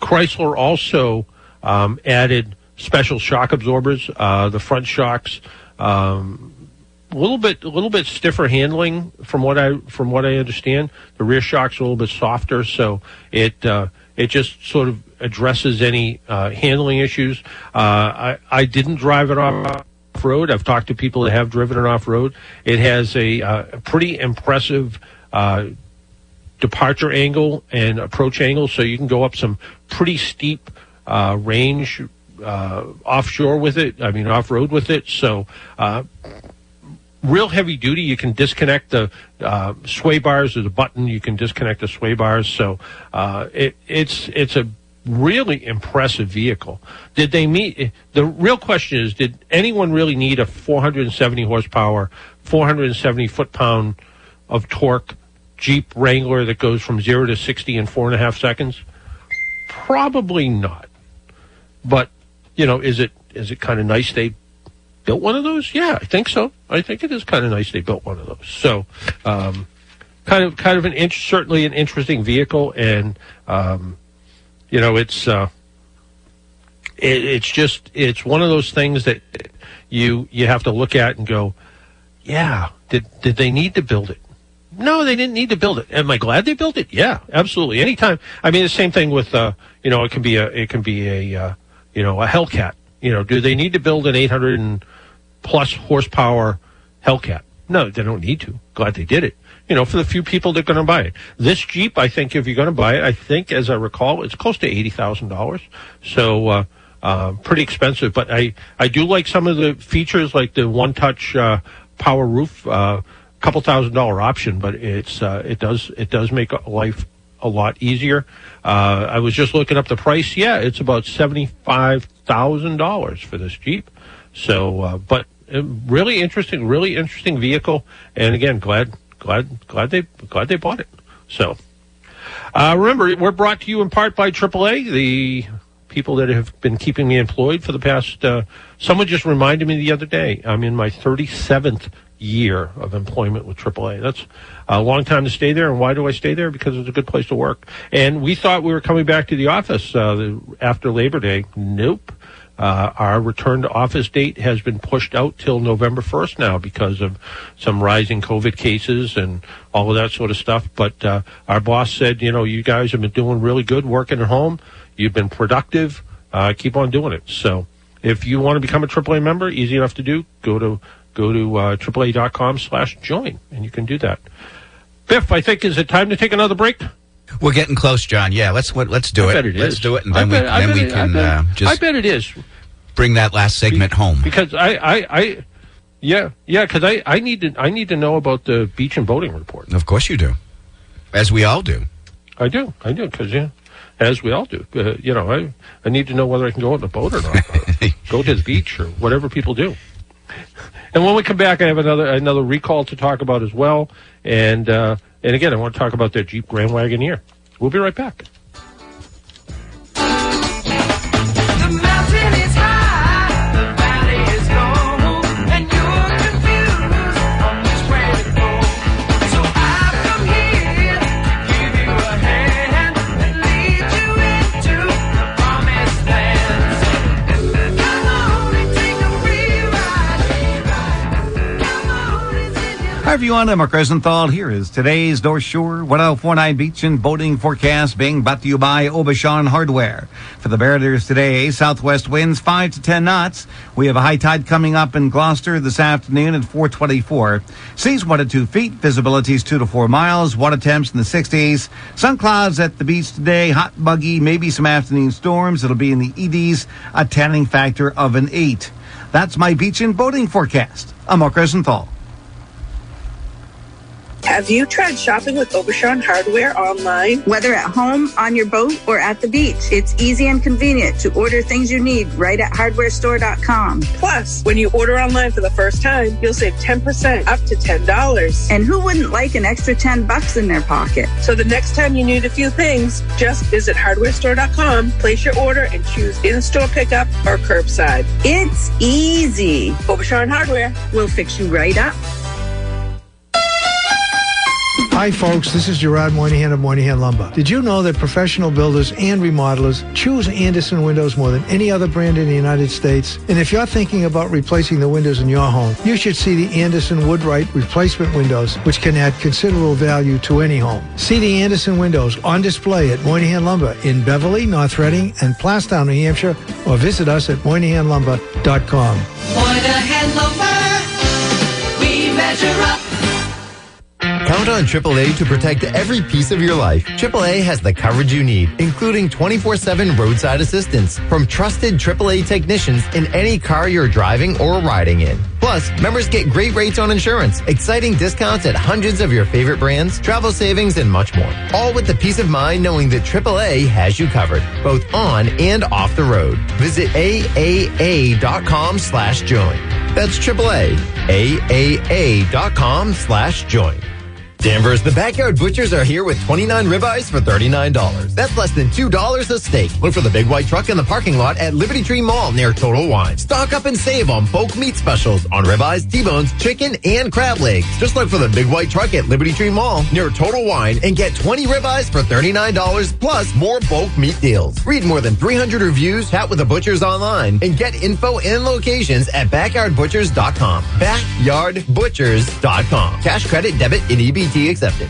Chrysler also um, added special shock absorbers, uh, the front shocks. Um, A little bit, a little bit stiffer handling from what I from what I understand. The rear shock's a little bit softer, so it uh, it just sort of addresses any uh, handling issues. Uh, I I didn't drive it off road. I've talked to people that have driven it off road. It has a uh, pretty impressive uh, departure angle and approach angle, so you can go up some pretty steep uh, range uh, offshore with it. I mean, off road with it. So. Uh, Real heavy duty, you can disconnect the uh, sway bars. There's a button, you can disconnect the sway bars. So uh, it, it's it's a really impressive vehicle. Did they meet? The real question is, did anyone really need a four hundred seventy horsepower, four hundred seventy foot-pound of torque Jeep Wrangler that goes from zero to sixty in four and a half seconds? Probably not. But, you know, is it is it kind of nice they built one of those? Yeah, I think so. I think it is kind of nice they built one of those. So, um, kind of, kind of an int- certainly an interesting vehicle, and um, you know, it's uh, it, it's just it's one of those things that you you have to look at and go, yeah, did did they need to build it? No, they didn't need to build it. Am I glad they built it? Yeah, absolutely. Anytime. I mean, the same thing with, uh, you know, it can be a, it can be a, uh, you know, a Hellcat. You know, do they need to build an eight hundred plus horsepower Hellcat? No, they don't need to. Glad they did it. You know, for the few people that are going to buy it. This Jeep, I think, if you're going to buy it, I think, as I recall, it's close to eighty thousand dollars. So, uh, uh, pretty expensive. But I, I do like some of the features, like the one-touch uh, power roof, uh couple thousand dollar option, but it's uh, it does it does make life a lot easier. Uh, I was just looking up the price. Yeah, it's about seventy-five thousand dollars for this Jeep. So, uh, but really interesting, really interesting vehicle. And again, glad glad glad they glad they bought it. So, uh, remember, we're brought to you in part by triple A, the people that have been keeping me employed for the past. Uh, someone just reminded me the other day. I'm in my thirty-seventh. Year of employment with triple A. That's a long time to stay there. And why do I stay there? Because it's a good place to work. And we thought we were coming back to the office uh, the, after Labor Day. Nope. Uh, our return to office date has been pushed out till November first now because of some rising COVID cases and all of that sort of stuff. But uh, our boss said, you know, you guys have been doing really good working at home. You've been productive. Uh, keep on doing it. So if you want to become a triple A member, easy enough to do. Go to Go to uh, triple A dot com slash join, and you can do that. Biff, I think, is it time to take another break? We're getting close, John. Yeah, let's let's do I it. Bet it let's is. do it, and then bet, we, then it, we can I bet, uh, just I bet it is. bring that last segment Be, home. Because I, I, I yeah, yeah, because I, I need to I need to know about the beach and boating report. Of course you do, as we all do. I do, I do, because yeah. As we all do. Uh, you know, I, I need to know whether I can go on the boat or not, or go to the beach or whatever people do. And when we come back, I have another another recall to talk about as well. And, uh, and again, I want to talk about their Jeep Grand Wagoneer. We'll be right back. Hi everyone, I'm Mark Rosenthal. Here is today's North Shore ten forty-nine Beach and Boating Forecast being brought to you by Obashan Hardware. For the Barouders today, southwest winds five to ten knots. We have a high tide coming up in Gloucester this afternoon at four twenty-four. Seas one to two feet, visibility is two to four miles, water temps in the sixties. Sun clouds at the beach today, hot, muggy, maybe some afternoon storms. It'll be in the eighties, a tanning factor of an eight. That's my Beach and Boating Forecast. I'm Mark Rosenthal. Have you tried shopping with Obashan Hardware online? Whether at home, on your boat, or at the beach, it's easy and convenient to order things you need right at hardware store dot com. Plus, when you order online for the first time, you'll save ten percent up to ten dollars. And who wouldn't like an extra ten bucks in their pocket? So the next time you need a few things, just visit hardware store dot com, place your order, and choose in-store pickup or curbside. It's easy. Obashan Hardware will fix you right up. Hi folks, this is Gerard Moynihan of Moynihan Lumber. Did you know that professional builders and remodelers choose Anderson windows more than any other brand in the United States? And if you're thinking about replacing the windows in your home, you should see the Anderson Woodwright replacement windows, which can add considerable value to any home. See the Anderson windows on display at Moynihan Lumber in Beverly, North Reading, and Plastown, New Hampshire, or visit us at moynihan lumber dot com. Moynihan Lumber, we measure up. Count on triple A to protect every piece of your life. triple A has the coverage you need, including twenty-four seven roadside assistance from trusted triple A technicians in any car you're driving or riding in. Plus, members get great rates on insurance, exciting discounts at hundreds of your favorite brands, travel savings, and much more. All with the peace of mind knowing that triple A has you covered, both on and off the road. Visit triple A dot com slash join. That's triple A, triple A dot com slash join. Danvers, the Backyard Butchers are here with twenty-nine ribeyes for thirty-nine dollars. That's less than two dollars a steak. Look for the big white truck in the parking lot at Liberty Tree Mall near Total Wine. Stock up and save on bulk meat specials on ribeyes, T-bones, chicken, and crab legs. Just look for the big white truck at Liberty Tree Mall near Total Wine and get twenty ribeyes for thirty-nine dollars plus more bulk meat deals. Read more than three hundred reviews, chat with the butchers online, and get info and locations at backyard butchers dot com. backyard butchers dot com. Cash, credit, debit, and E B T accepted.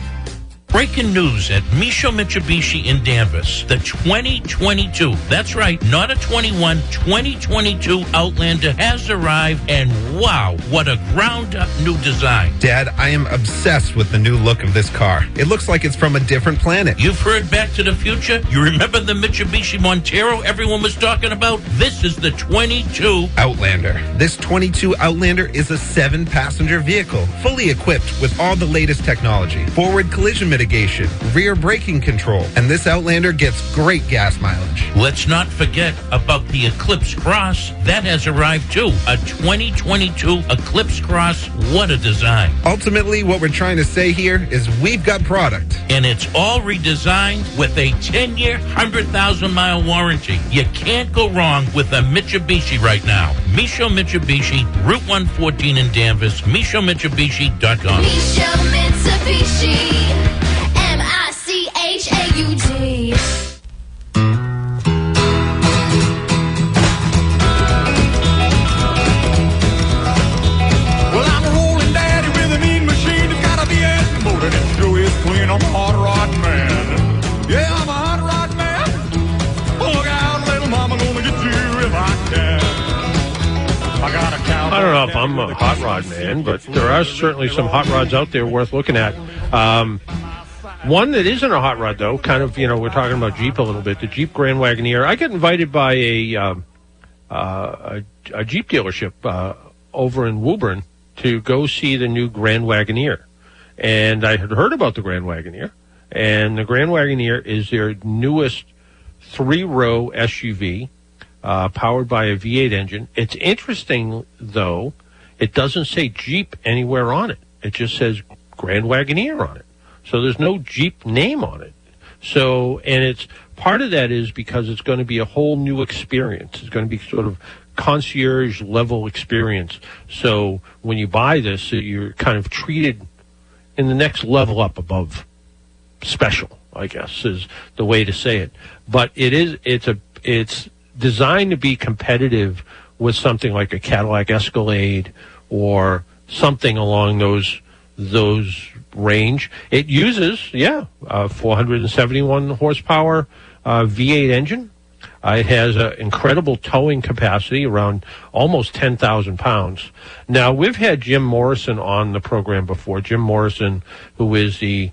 Breaking news at Micho Mitsubishi in Danvers. The twenty twenty-two, that's right, not a twenty-one, twenty twenty-two Outlander has arrived, and wow, what a ground-up new design. Dad, I am obsessed with the new look of this car. It looks like it's from a different planet. You've heard Back to the Future? You remember the Mitsubishi Montero everyone was talking about? This is the twenty-two Outlander. This twenty-two Outlander is a seven-passenger vehicle, fully equipped with all the latest technology. Forward collision mitigation, Mitigation, rear braking control, and this Outlander gets great gas mileage. Let's not forget about the Eclipse Cross. That has arrived too. A twenty twenty-two Eclipse Cross. What a design. Ultimately, what we're trying to say here is we've got product. And it's all redesigned with a ten-year, one hundred thousand mile warranty. You can't go wrong with a Mitsubishi right now. Micho Mitsubishi, Route one fourteen in Danvers, Micho Mitsubishi dot com. Micho Mitsubishi. H A U G. Well, I'm a rolling daddy with a mean machine. It's gotta be ex-molded and through his clean. I'm a hot rod man. Yeah, I'm a hot rod man. Oh, look out, little mama, gonna get you if I can. I got a count. I don't know if I'm a hot rod man, but there are certainly some hot rods out there worth looking at. Um... One that isn't a hot rod, though, kind of, you know, we're talking about Jeep a little bit, the Jeep Grand Wagoneer. I get invited by a um, uh, a, a Jeep dealership uh, over in Woburn to go see the new Grand Wagoneer. And I had heard about the Grand Wagoneer, and the Grand Wagoneer is their newest three-row S U V uh, powered by a V eight engine. It's interesting, though, it doesn't say Jeep anywhere on it. It just says Grand Wagoneer on it. So there's no Jeep name on it. So, and it's part of that is because it's going to be a whole new experience. It's going to be sort of concierge level experience. So when you buy this, you're kind of treated in the next level up above special, I guess, is the way to say it. But it is, it's a, it's designed to be competitive with something like a Cadillac Escalade or something along those, those, range. It uses, yeah, uh, four hundred seventy-one horsepower uh, V eight engine. Uh, it has an incredible towing capacity, around almost ten thousand pounds. Now, we've had Jim Morrison on the program before. Jim Morrison, who is the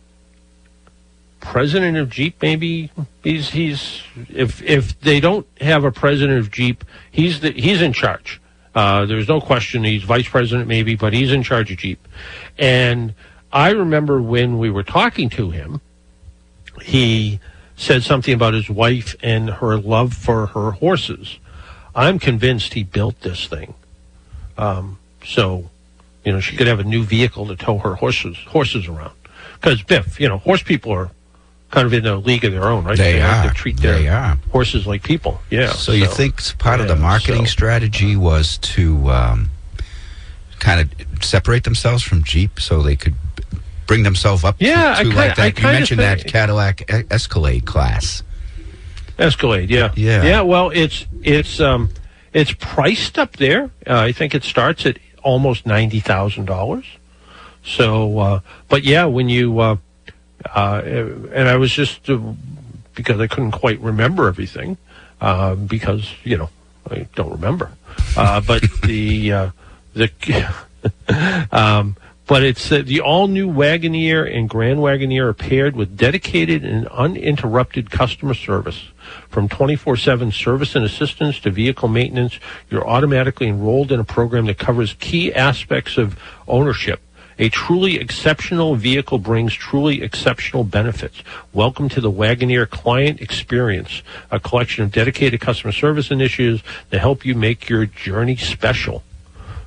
president of Jeep, maybe he's he's if if they don't have a president of Jeep, he's the, he's in charge. Uh, there's no question. He's vice president, maybe, but he's in charge of Jeep. And I remember when we were talking to him, he said something about his wife and her love for her horses. I'm convinced he built this thing. Um, so, you know, she could have a new vehicle to tow her horses horses around. Because, Biff, you know, horse people are kind of in a league of their own, right? They, they are. Like to treat their they are. horses like people. Yeah. So, so you think part yeah, of the marketing so, strategy was to um, kind of separate themselves from Jeep so they could bring themselves up yeah, to, to kinda, like that. You mentioned that Cadillac Escalade class. Escalade, yeah. Yeah, yeah well, it's it's um, it's priced up there. Uh, I think it starts at almost ninety thousand dollars. So, uh, but yeah, when you, uh, uh, and I was just, uh, because I couldn't quite remember everything, uh, because, you know, I don't remember. Uh, but the, uh, the, um, But it's uh, the all-new Wagoneer and Grand Wagoneer are paired with dedicated and uninterrupted customer service. From twenty-four seven service and assistance to vehicle maintenance, you're automatically enrolled in a program that covers key aspects of ownership. A truly exceptional vehicle brings truly exceptional benefits. Welcome to the Wagoneer Client Experience, a collection of dedicated customer service initiatives that help you make your journey special.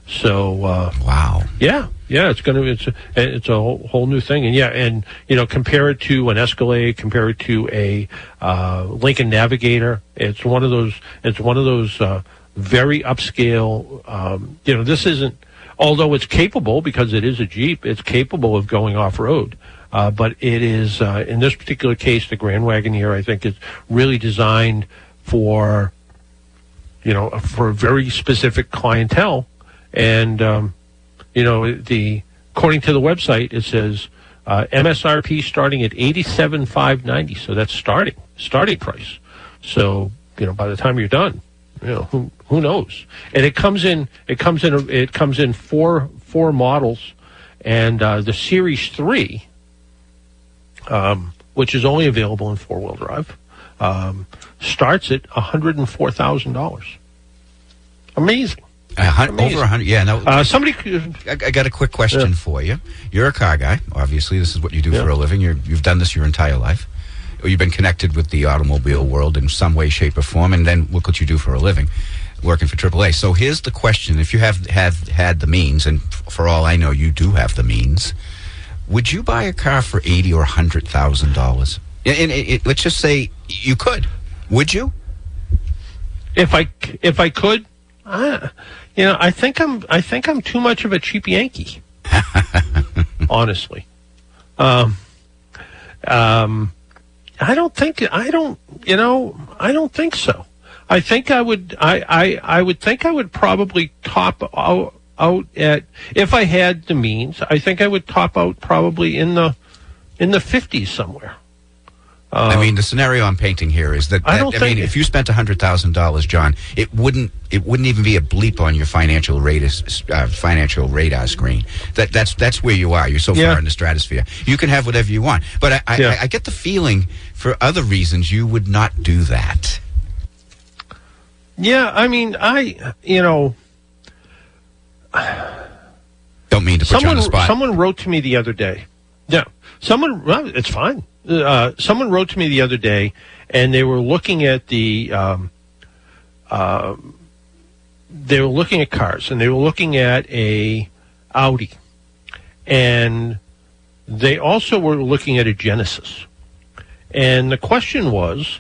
So uh, wow, yeah, yeah, it's gonna it's a, it's a whole, whole new thing, and yeah, and you know, compare it to an Escalade, compare it to a uh, Lincoln Navigator. It's one of those. It's one of those uh, very upscale. Um, you know, this isn't. Although it's capable, because it is a Jeep, it's capable of going off-road. Uh, but it is, uh, in this particular case, the Grand Wagoneer, I think, is really designed for, you know, for a very specific clientele. And, um, you know, the according to the website, it says uh, M S R P starting at eighty-seven thousand five hundred ninety dollars. So that's starting, starting price. So, you know, by the time you're done, you know, who who knows? And it comes in. It comes in. It comes in four four models, and uh, the Series Three, um, which is only available in four wheel drive, um, starts at one hundred and four thousand dollars. Amazing. Amazing. Over a hundred, yeah. No, uh, somebody, I, I got a quick question yeah. for you. You're a car guy, obviously. This is what you do yeah. for a living. You're, you've done this your entire life. You've been connected with the automobile world in some way, shape, or form, and then look what you do for a living, working for triple A. So here's the question. If you have, have had the means, and for all I know, you do have the means, would you buy a car for eighty thousand dollars or one hundred thousand dollars? And it, it, let's just say you could. Would you? If I, if I could, I, you know, I think I'm, I think I'm too much of a cheap Yankee, honestly. Um... um I don't think, I don't, you know, I don't think so. I think I would, I, I, I would think I would probably top out, out at, if I had the means, I think I would top out probably in the, in the fifties somewhere. Um, I mean, the scenario I'm painting here is that, that I, don't I think mean, if you spent one hundred thousand dollars, John, it wouldn't, it wouldn't even be a bleep on your financial radar, uh, financial radar screen. That that's that's where you are. You're so yeah. far in the stratosphere. You can have whatever you want, but I, I, yeah. I, I get the feeling for other reasons you would not do that. Yeah, I mean, I you know, don't mean to put someone, you on the spot. Someone wrote to me the other day. Yeah, someone. Well, it's fine. Uh, someone wrote to me the other day, and they were looking at the, um, uh, they were looking at cars, and they were looking at a Audi, and they also were looking at a Genesis. And the question was,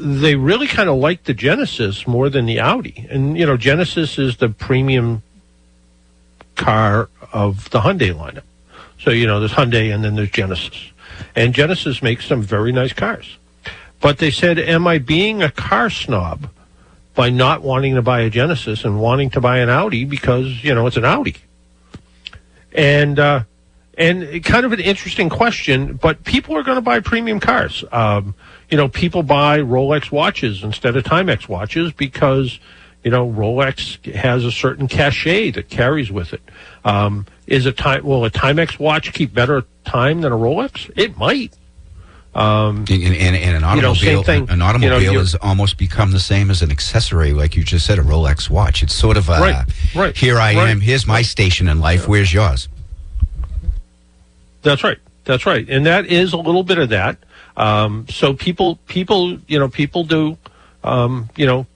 they really kind of liked the Genesis more than the Audi, and you know, Genesis is the premium car of the Hyundai lineup. So, you know, there's Hyundai and then there's Genesis. And Genesis makes some very nice cars. But they said, am I being a car snob by not wanting to buy a Genesis and wanting to buy an Audi because, you know, it's an Audi? And uh, and kind of an interesting question, but people are going to buy premium cars. Um, you know, people buy Rolex watches instead of Timex watches because, you know, Rolex has a certain cachet that carries with it. Um, is a time will a Timex watch keep better time than a Rolex? It might. Um, and, and, and an automobile, you know, thing, an automobile you know, has almost become the same as an accessory, like you just said, a Rolex watch. It's sort of a right, right, here I right, am, here's my station in life. Yeah. Where's yours? That's right. That's right. And that is a little bit of that. Um, so people, people, you know, people do, um, you know,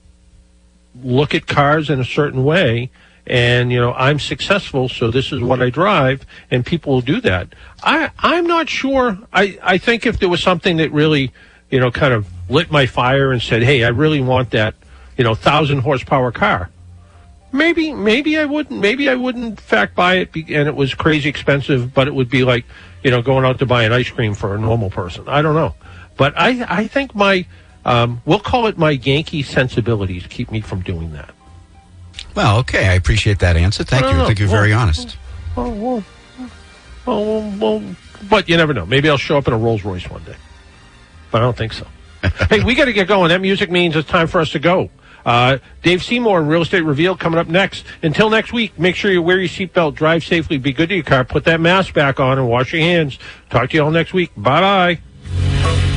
look at cars in a certain way. And, you know, I'm successful, so this is what I drive, and people will do that. I, I'm not sure. I, I think if there was something that really, you know, kind of lit my fire and said, hey, I really want that, you know, one thousand horsepower car, maybe maybe I wouldn't. Maybe I wouldn't, in fact, buy it, be, and it was crazy expensive, but it would be like, you know, going out to buy an ice cream for a normal person. I don't know. But I, I think my, um, we'll call it my Yankee sensibilities keep me from doing that. Well, okay. I appreciate that answer. Thank you. Know. I think you're well, very honest. Well, well, well, well, but you never know. Maybe I'll show up in a Rolls Royce one day. But I don't think so. Hey, we got to get going. That music means it's time for us to go. Uh, Dave Seymour and Real Estate Revealed coming up next. Until next week, make sure you wear your seatbelt, drive safely, be good to your car, put that mask back on, and wash your hands. Talk to you all next week. Bye-bye.